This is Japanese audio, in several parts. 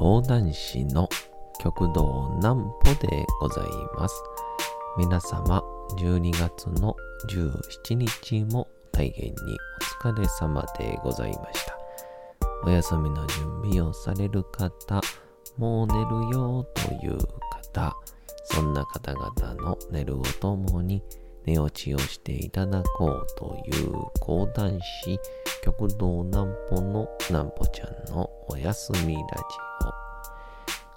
講談師の旭堂南歩でございます。皆様、12月の17日も大変にお疲れ様でございました。お休みの準備をされる方、もう寝るよという方、そんな方々の寝るをともに寝落ちをしていただこうという講談師旭堂南歩の南歩ちゃんのおやすみラジオ。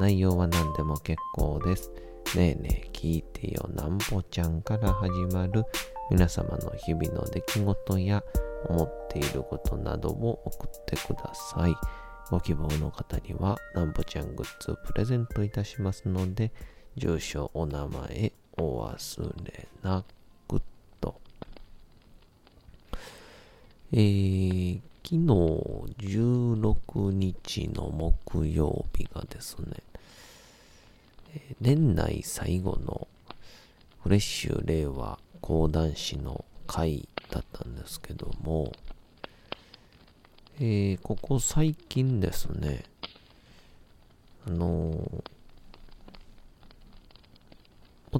内容は何でも結構です。ねえねえ聞いてよ南歩ちゃんから始まる皆様の日々の出来事や思っていることなどを送ってください。ご希望の方には南歩ちゃんグッズをプレゼントいたしますので、住所、お名前お忘れなく。昨日16日の木曜日がですね、年内最後のフレッシュ令和講談師の会だったんですけども、ここ最近ですね、も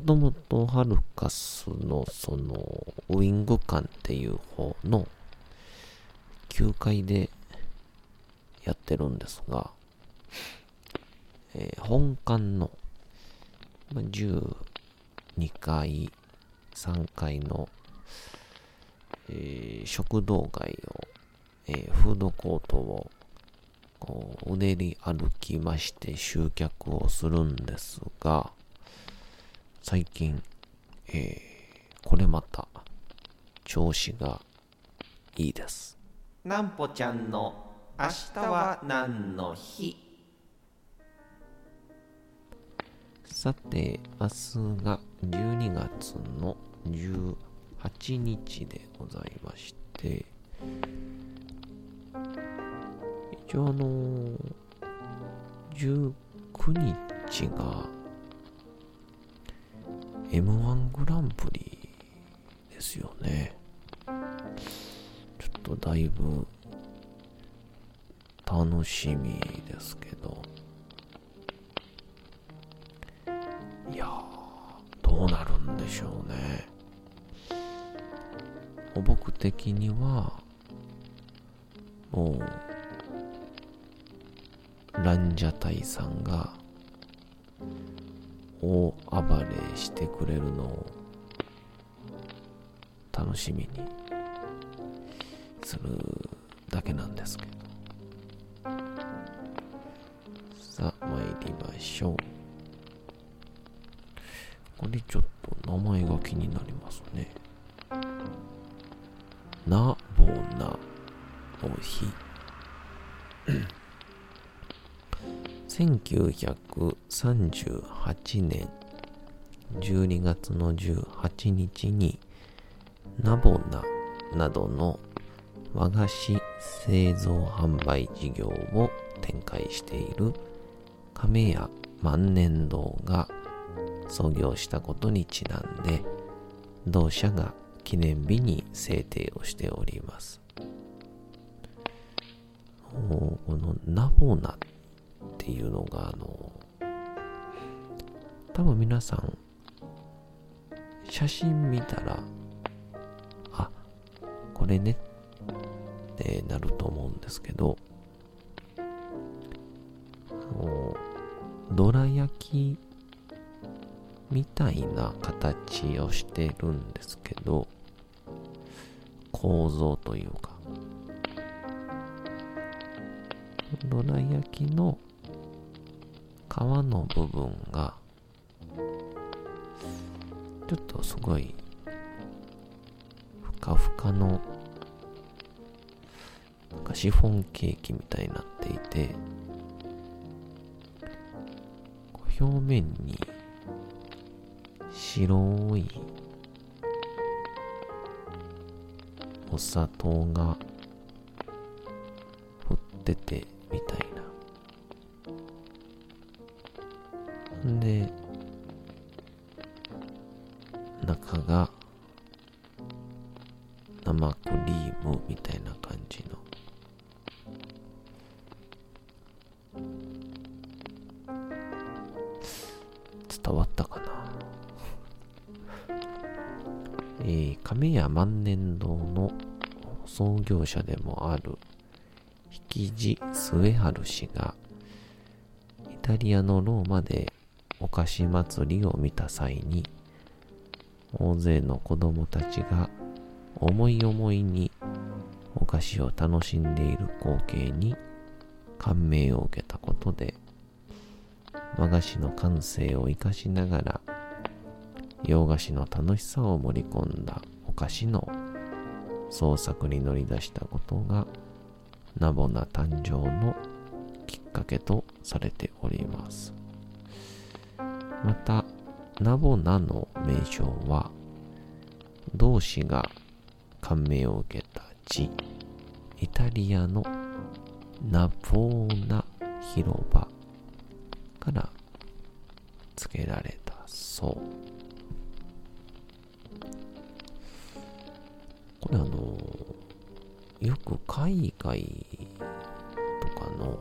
ともとハルカスのそのウイング館っていう方の9階でやってるんですが、本館の12階、3階の、食堂街を、フードコートをこううねり歩きまして集客をするんですが、最近、これまた調子がいいです。南歩ちゃんの明日は何の日。さて、明日が12月の18日でございまして、一応19日が M1 グランプリですよね。だいぶ楽しみですけど、いやどうなるんでしょうね。僕的にはもうランジャタイさんが大暴れしてくれるのを楽しみにするだけなんですけど。さあ、参りましょう。これちょっと名前が気になりますね。なぼなの日。1938年12月の18日に、なぼななどの和菓子製造販売事業を展開している亀屋万年堂が創業したことにちなんで、同社が記念日に制定をしております。このナボナっていうのが多分皆さん写真見たら、あ、これねってなると思うんですけど、どら焼きみたいな形をしてるんですけど、構造というか、どら焼きの皮の部分がちょっとすごいふかふかのシフォンケーキみたいになっていて、表面に白いお砂糖が振っててみたいな。んで中が生クリームみたいな感じの伝わったかな亀屋万年堂の創業者でもある引地末春氏がイタリアのローマでお菓子祭りを見た際に大勢の子供たちが思い思いにお菓子を楽しんでいる光景に感銘を受けたことで、和菓子の感性を生かしながら洋菓子の楽しさを盛り込んだお菓子の創作に乗り出したことがナボナ誕生のきっかけとされております。またナボナの名称は同氏が感銘を受けた地、イタリアのナボーナ広場から付けられたそう。これよく海外とかの、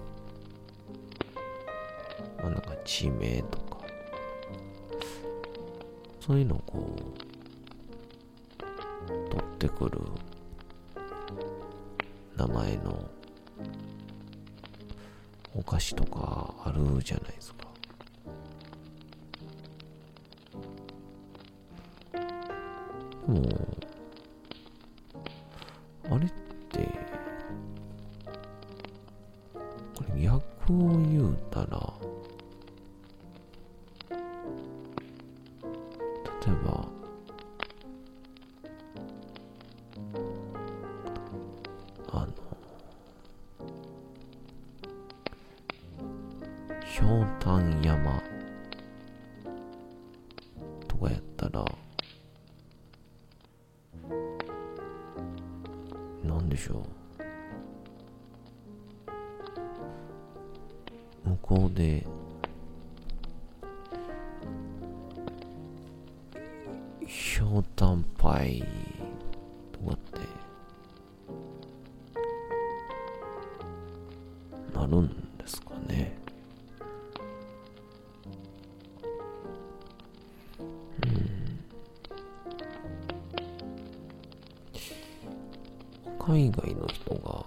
なんか地名とかそういうのをこう取ってくる名前のお菓子とかあるじゃないですか。でもあれってこれ逆を言うたら、例えばひょうたん山とかやったらなんでしょう、向こうでひょうたんパイとかってなるんですかね。海外の人が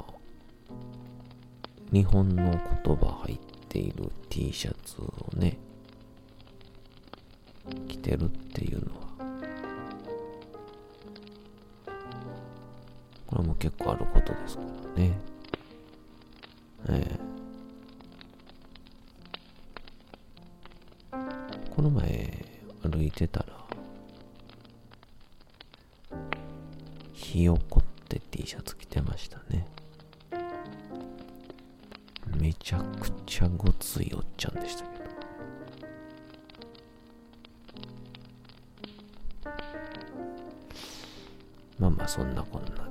日本の言葉入っている T シャツをね着てるっていうのはこれも結構あることですからね。この前歩いてたらひよこT シャツ着てましたね。めちゃくちゃごついおっちゃんでしたけど、まあそんなこんなで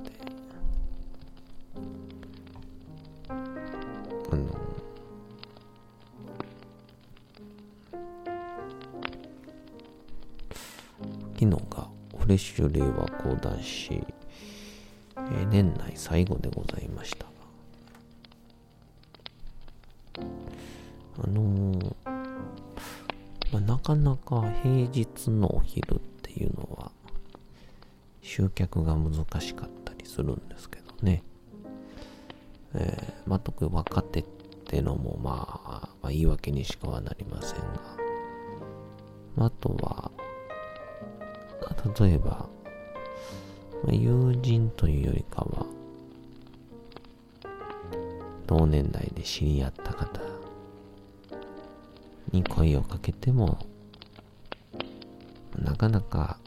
昨日がフレッシュ令和講談師年内最後でございました。なかなか平日のお昼っていうのは集客が難しかったりするんですけどね。特に若手ってのも言い訳にしかはなりませんが、あとは例えば友人というよりかは同年代で知り合った方に声をかけてもなかなか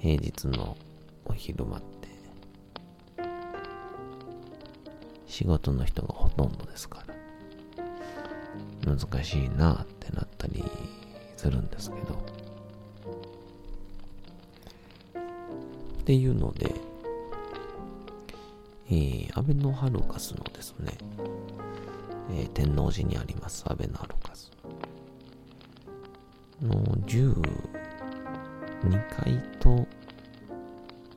平日のお昼間って仕事の人がほとんどですから難しいなってなったったりするんですけど、っていうので、安倍のハルカスのですね、天王寺にあります安倍のハルカスの12階と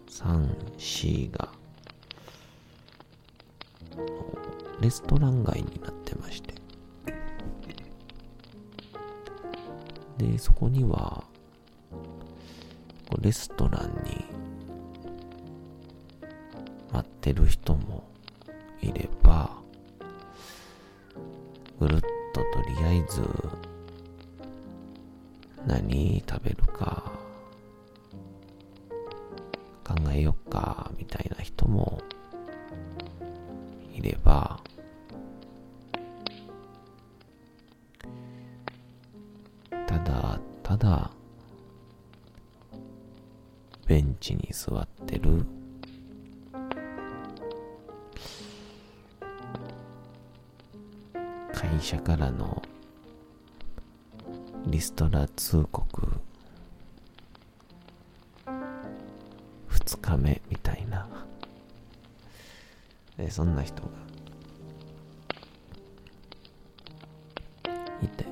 3、4がレストラン街になってまして、でそこにはレストランに待ってる人もいれば、ぐるっととりあえず何食べるか考えよっかみたいな人もいれば、ただただベンチに座ってる会社からのリストラ通告2日目みたいな、そんな人がいて、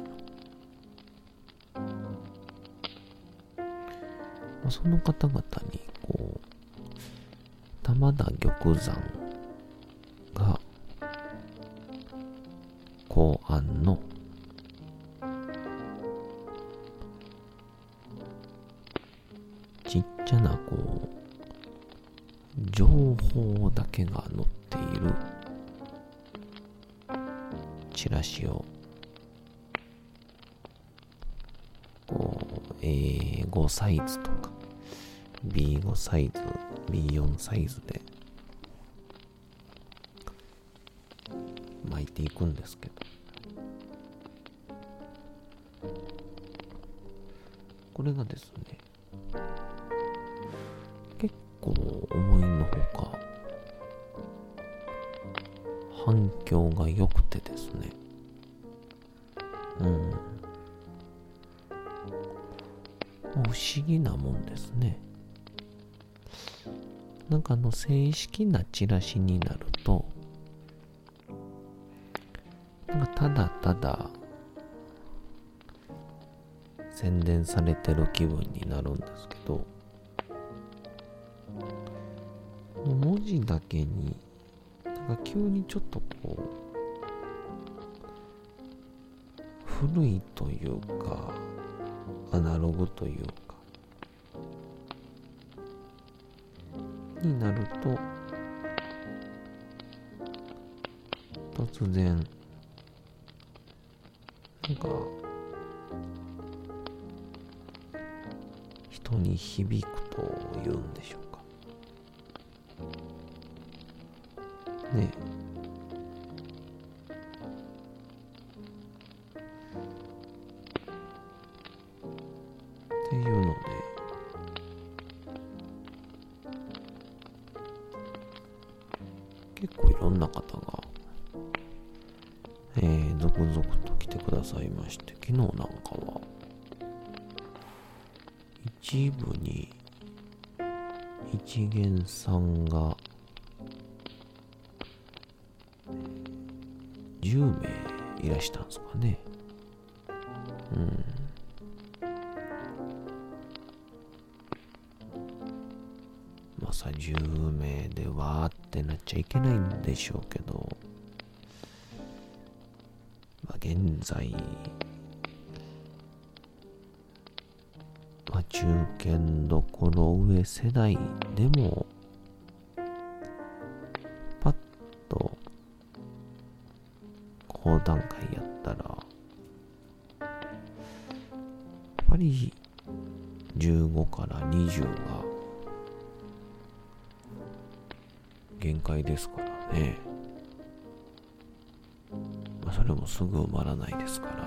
その方々にこう玉田玉山が考案のちっちゃなこう情報だけが載っているチラシをこう A5 サイズとか B5 サイズ B4 サイズで巻いていくんですけど、これがですね、思いのほか反響が良くてですね、不思議なもんですね。なんか正式なチラシになると、なんかただただ宣伝されてる気分になるんですけど、文字だけになんか急にちょっとこう古いというかアナログというかになると、突然なんか人に響くというんでしょうかね、っていうので、結構いろんな方が、続々と来てくださいまして、昨日なんかは一部に一元さんが10名いらしたんですかね。まさ10名でわーってなっちゃいけないんでしょうけど、現在、中堅どころ上世代でもパッと講談会やったらやっぱり15から20が限界ですからね、それもすぐ埋まらないですから、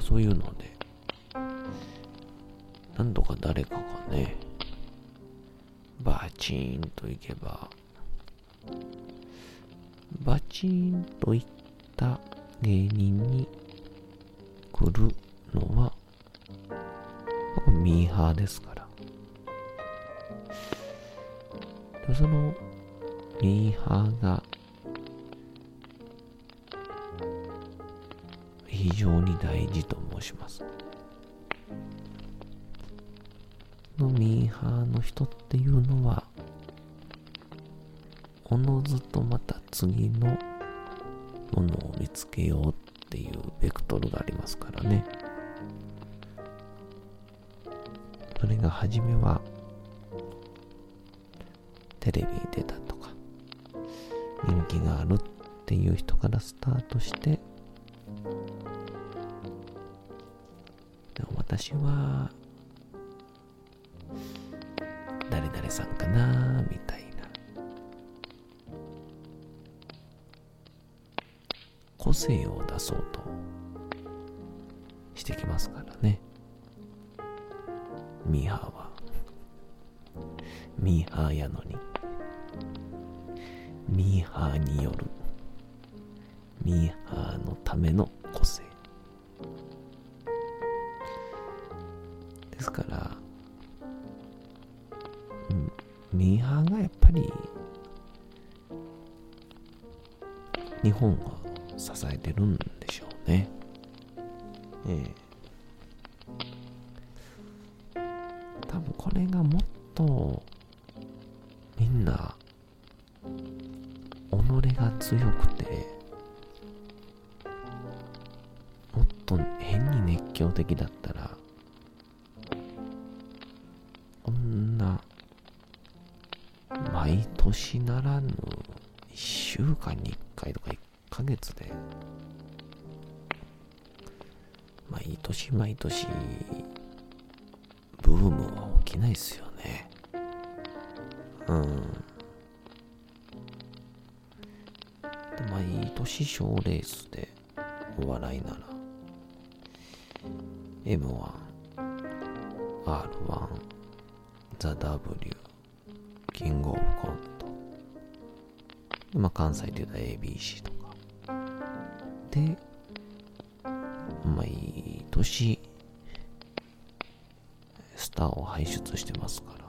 そういうので何度か誰かがねバチーンといけばバチーンといった芸人に来るのはミーハーですから。そのミーハーが非常に大事と申します。のミーハーの人っていうのはおのずとまた次のものを見つけようっていうベクトルがありますからね。それが初めはテレビに出たとか人気があるっていう人からスタートして、でも私は誰々さんかなみたいな個性を出そうとしてきますからね。ミーハーはミーハーやのにミーハーによるミーハーのための個性ですから、ミーハーがやっぱり日本を支えてるんでしょうね。多分これがもっとみんな己が強くてもっと変に熱狂的だったらこんな毎年ならぬ1週間に1回とか1ヶ月で毎年ブームは起きないですよね。毎年賞レースでお笑いなら M1、R1、The W、キングオブコント、まあ関西で言うと ABC とかで毎年スターを輩出してますから、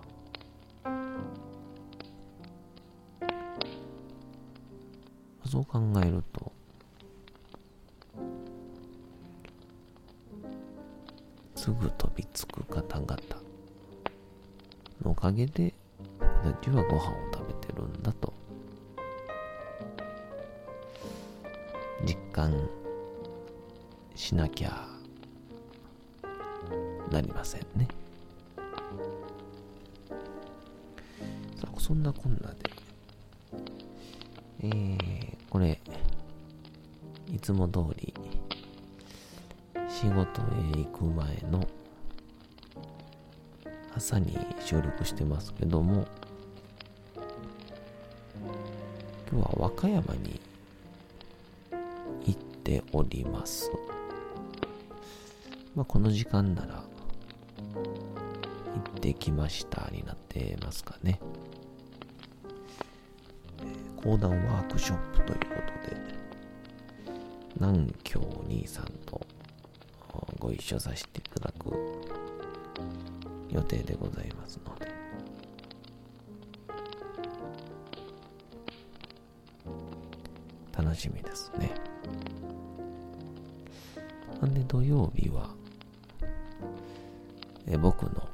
そう考えるとすぐ飛びつく方々のおかげで僕たちはご飯を食べてるんだと実感しなきゃなりませんね。そんなこんなで、これいつも通り仕事へ行く前の朝に収録してますけども、今日は和歌山に行っております。この時間なら行ってきましたになってますかね。講談ワークショップということで南京お兄さんとご一緒させていただく予定でございますので、楽しみですね。なんで土曜日は僕の、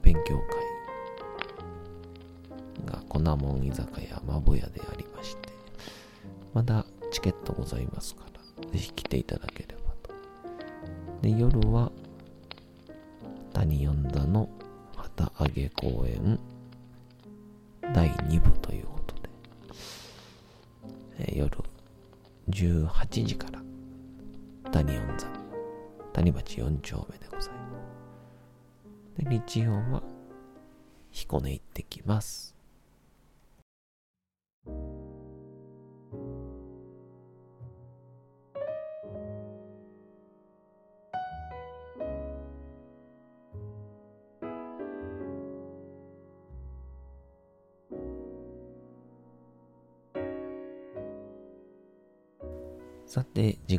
勉強会が粉もん居酒屋まぼやでありまして、まだチケットございますからぜひ来ていただければと。で夜は谷四座の旗揚げ公演第2部ということで、夜18時から谷四座谷町4丁目でございます。で日曜は彦根行ってきます。さて、時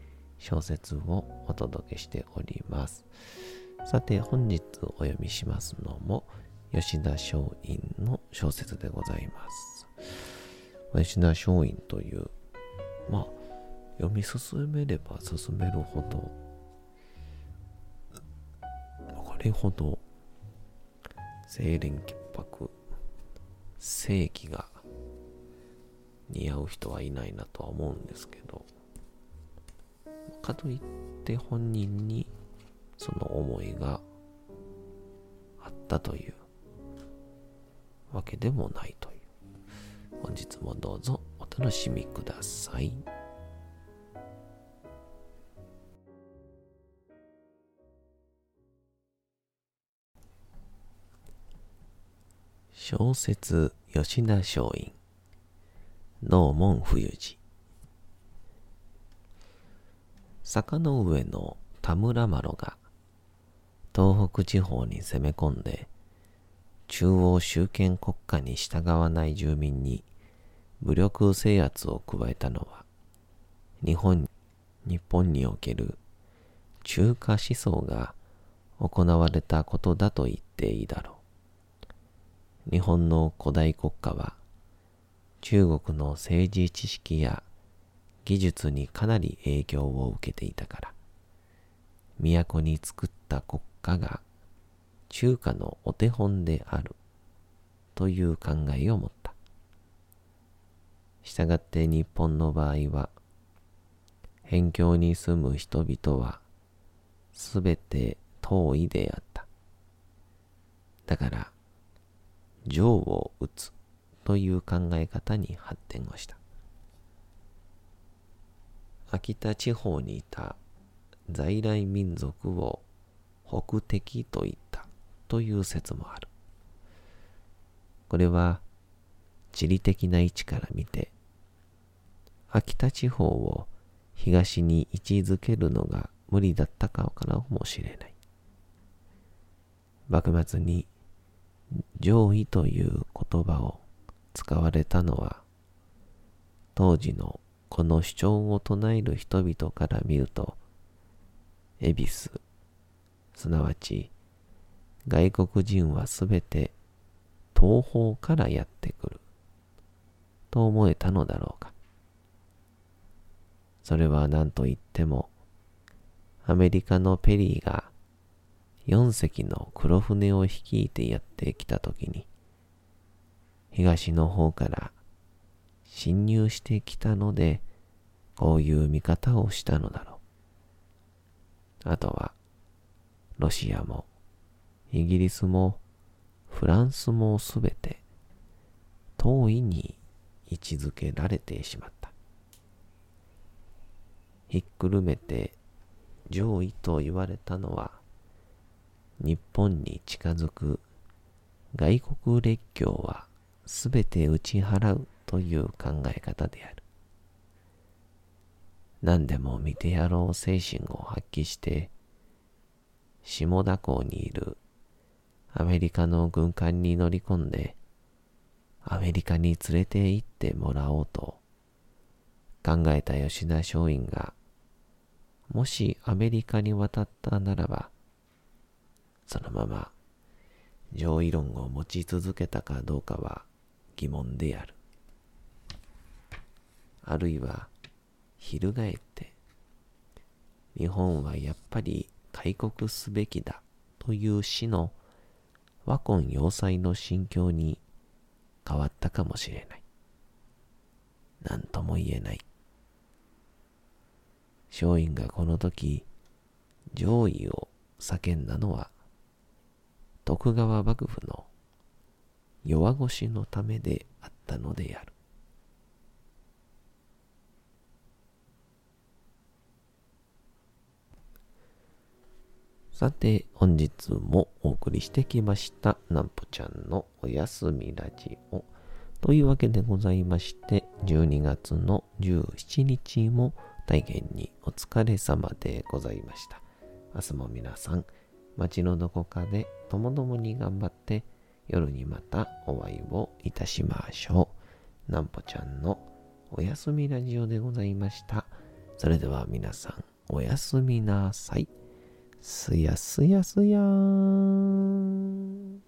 小説をお届けしております。さて、本日お読みしますのも吉田松陰の小説でございます。吉田松陰という、読み進めれば進めるほど、これほど清廉潔白、正義が似合う人はいないなとは思うんですけど、かといって本人にその思いがあったというわけでもないという。本日もどうぞお楽しみください。小説吉田松陰、農門冬至。坂の上の田村麻呂が東北地方に攻め込んで、中央集権国家に従わない住民に武力制圧を加えたのは、日本における中華思想が行われたことだと言っていいだろう。日本の古代国家は中国の政治知識や技術にかなり影響を受けていたから、都に作った国家が中華のお手本であるという考えを持った。したがって日本の場合は、辺境に住む人々はすべて遠いであった。だから情を打つという考え方に発展をした。秋田地方にいた在来民族を北敵と言ったという説もある。これは地理的な位置から見て、秋田地方を東に位置づけるのが無理だったからかもしれない。幕末に攘夷という言葉を使われたのは、当時のこの主張を唱える人々から見ると、恵比寿、すなわち外国人はすべて東方からやってくると思えたのだろうか。それは何といっても、アメリカのペリーが4隻の黒船を率いてやってきたときに、東の方から侵入してきたので、こういう見方をしたのだろう。あとはロシアもイギリスもフランスもすべて遠いに位置づけられてしまった。ひっくるめて上位と言われたのは、日本に近づく外国列強はすべて打ち払うという考え方である。何でも見てやろう精神を発揮して、下田港にいるアメリカの軍艦に乗り込んで、アメリカに連れて行ってもらおうと考えた吉田松陰が、もしアメリカに渡ったならば、そのまま上位論を持ち続けたかどうかは疑問である。あるいは翻って、日本はやっぱり開国すべきだという死の和魂要塞の心境に変わったかもしれない。何とも言えない。松陰がこの時上位を叫んだのは、徳川幕府の弱腰のためであったのである。さて、本日もお送りしてきましたなんぽちゃんのおやすみラジオというわけでございまして、12月の17日も大変にお疲れ様でございました。明日も皆さん、街のどこかでともどもに頑張って、夜にまたお会いをいたしましょう。なんぽちゃんのおやすみラジオでございました。それでは皆さん、おやすみなさい。すやすやすやーん。